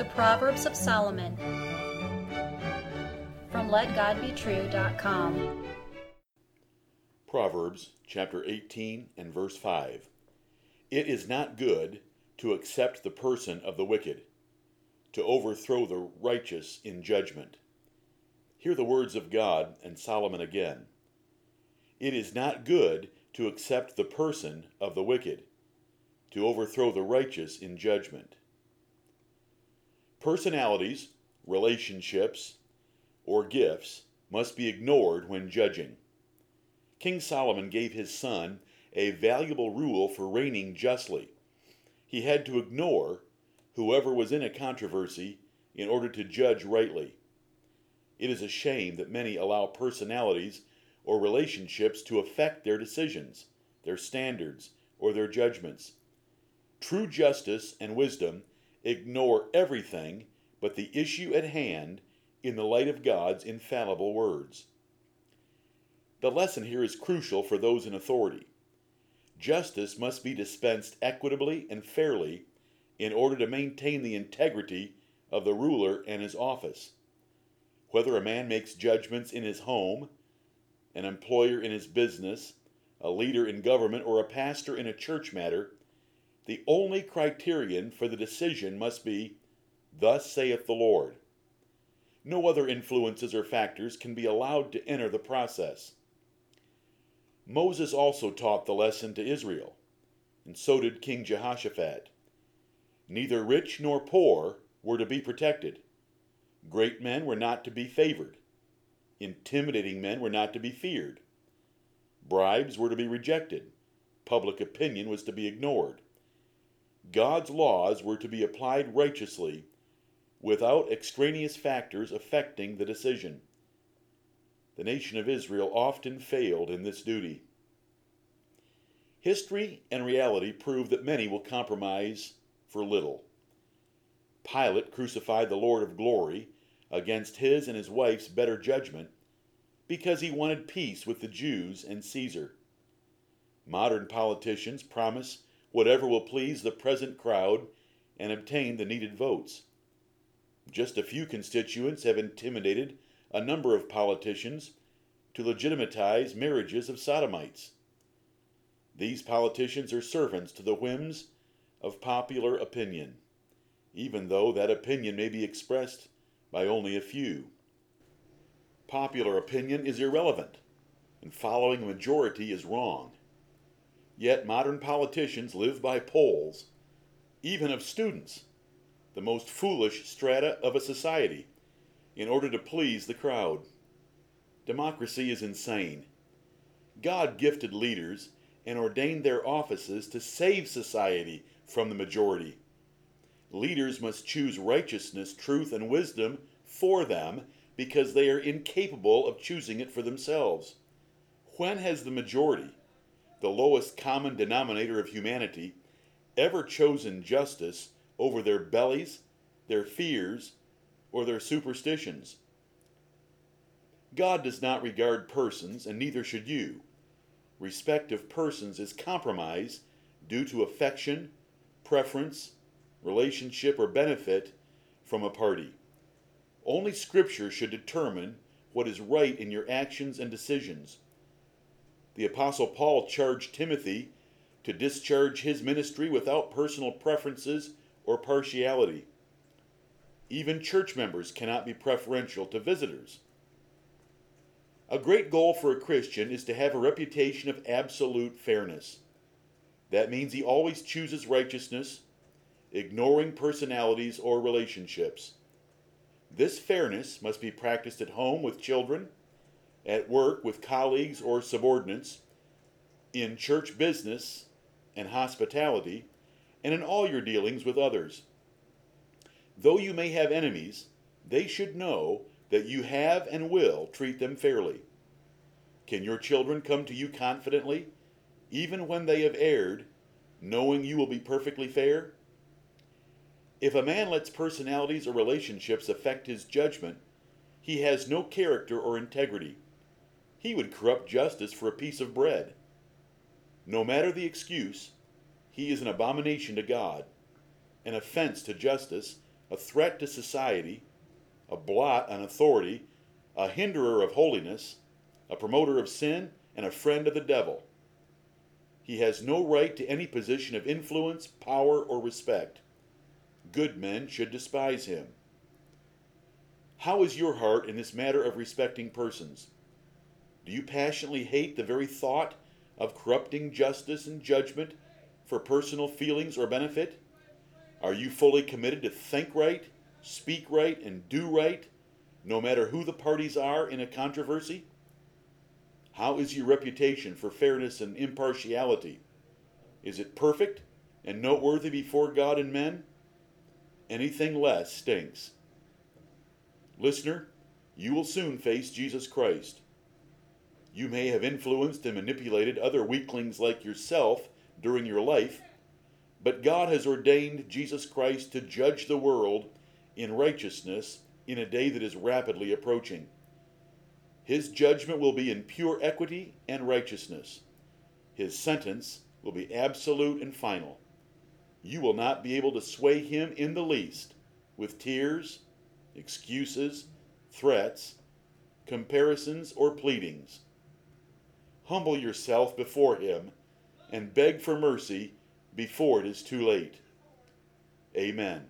The Proverbs of Solomon, from LetGodBeTrue.com. Proverbs chapter 18 and verse 5. It is not good to accept the person of the wicked, to overthrow the righteous in judgment. Hear the words of God and Solomon again. It is not good to accept the person of the wicked, to overthrow the righteous in judgment. Personalities, relationships, or gifts must be ignored when judging. King Solomon gave his son a valuable rule for reigning justly. He had to ignore whoever was in a controversy in order to judge rightly. It is a shame that many allow personalities or relationships to affect their decisions, their standards, or their judgments. True justice and wisdom ignore everything but the issue at hand in the light of God's infallible words. The lesson here is crucial for those in authority. Justice must be dispensed equitably and fairly in order to maintain the integrity of the ruler and his office. Whether a man makes judgments in his home, an employer in his business, a leader in government, or a pastor in a church matter, the only criterion for the decision must be, "Thus saith the Lord." No other influences or factors can be allowed to enter the process. Moses also taught the lesson to Israel, and so did King Jehoshaphat. Neither rich nor poor were to be protected. Great men were not to be favored. Intimidating men were not to be feared. Bribes were to be rejected. Public opinion was to be ignored. God's laws were to be applied righteously, without extraneous factors affecting the decision. The nation of Israel often failed in this duty. History and reality prove that many will compromise for little. Pilate crucified the Lord of glory against his and his wife's better judgment because he wanted peace with the Jews and Caesar. Modern politicians promise whatever will please the present crowd and obtain the needed votes. Just a few constituents have intimidated a number of politicians to legitimize marriages of sodomites. These politicians are servants to the whims of popular opinion, even though that opinion may be expressed by only a few. Popular opinion is irrelevant, and following a majority is wrong. Yet modern politicians live by polls, even of students, the most foolish strata of a society, in order to please the crowd. Democracy is insane. God gifted leaders and ordained their offices to save society from the majority. Leaders must choose righteousness, truth, and wisdom for them because they are incapable of choosing it for themselves. When has the majority, the lowest common denominator of humanity, ever chosen justice over their bellies, their fears, or their superstitions? God does not regard persons, and neither should you. Respect of persons is compromise due to affection, preference, relationship, or benefit from a party. Only Scripture should determine what is right in your actions and decisions. The Apostle Paul charged Timothy to discharge his ministry without personal preferences or partiality. Even church members cannot be preferential to visitors. A great goal for a Christian is to have a reputation of absolute fairness. That means he always chooses righteousness, ignoring personalities or relationships. This fairness must be practiced at home with children, at work with colleagues or subordinates, in church business and hospitality, and in all your dealings with others. Though you may have enemies, they should know that you have and will treat them fairly. Can your children come to you confidently, even when they have erred, knowing you will be perfectly fair? If a man lets personalities or relationships affect his judgment, he has no character or integrity. He would corrupt justice for a piece of bread. No matter the excuse, he is an abomination to God, an offense to justice, a threat to society, a blot on authority, a hinderer of holiness, a promoter of sin, and a friend of the devil. He has no right to any position of influence, power, or respect. Good men should despise him. How is your heart in this matter of respecting persons? Do you passionately hate the very thought of corrupting justice and judgment for personal feelings or benefit? Are you fully committed to think right, speak right, and do right, no matter who the parties are in a controversy? How is your reputation for fairness and impartiality? Is it perfect and noteworthy before God and men? Anything less stinks. Listener, you will soon face Jesus Christ. You may have influenced and manipulated other weaklings like yourself during your life, but God has ordained Jesus Christ to judge the world in righteousness in a day that is rapidly approaching. His judgment will be in pure equity and righteousness. His sentence will be absolute and final. You will not be able to sway him in the least with tears, excuses, threats, comparisons, or pleadings. Humble yourself before him and beg for mercy before it is too late. Amen.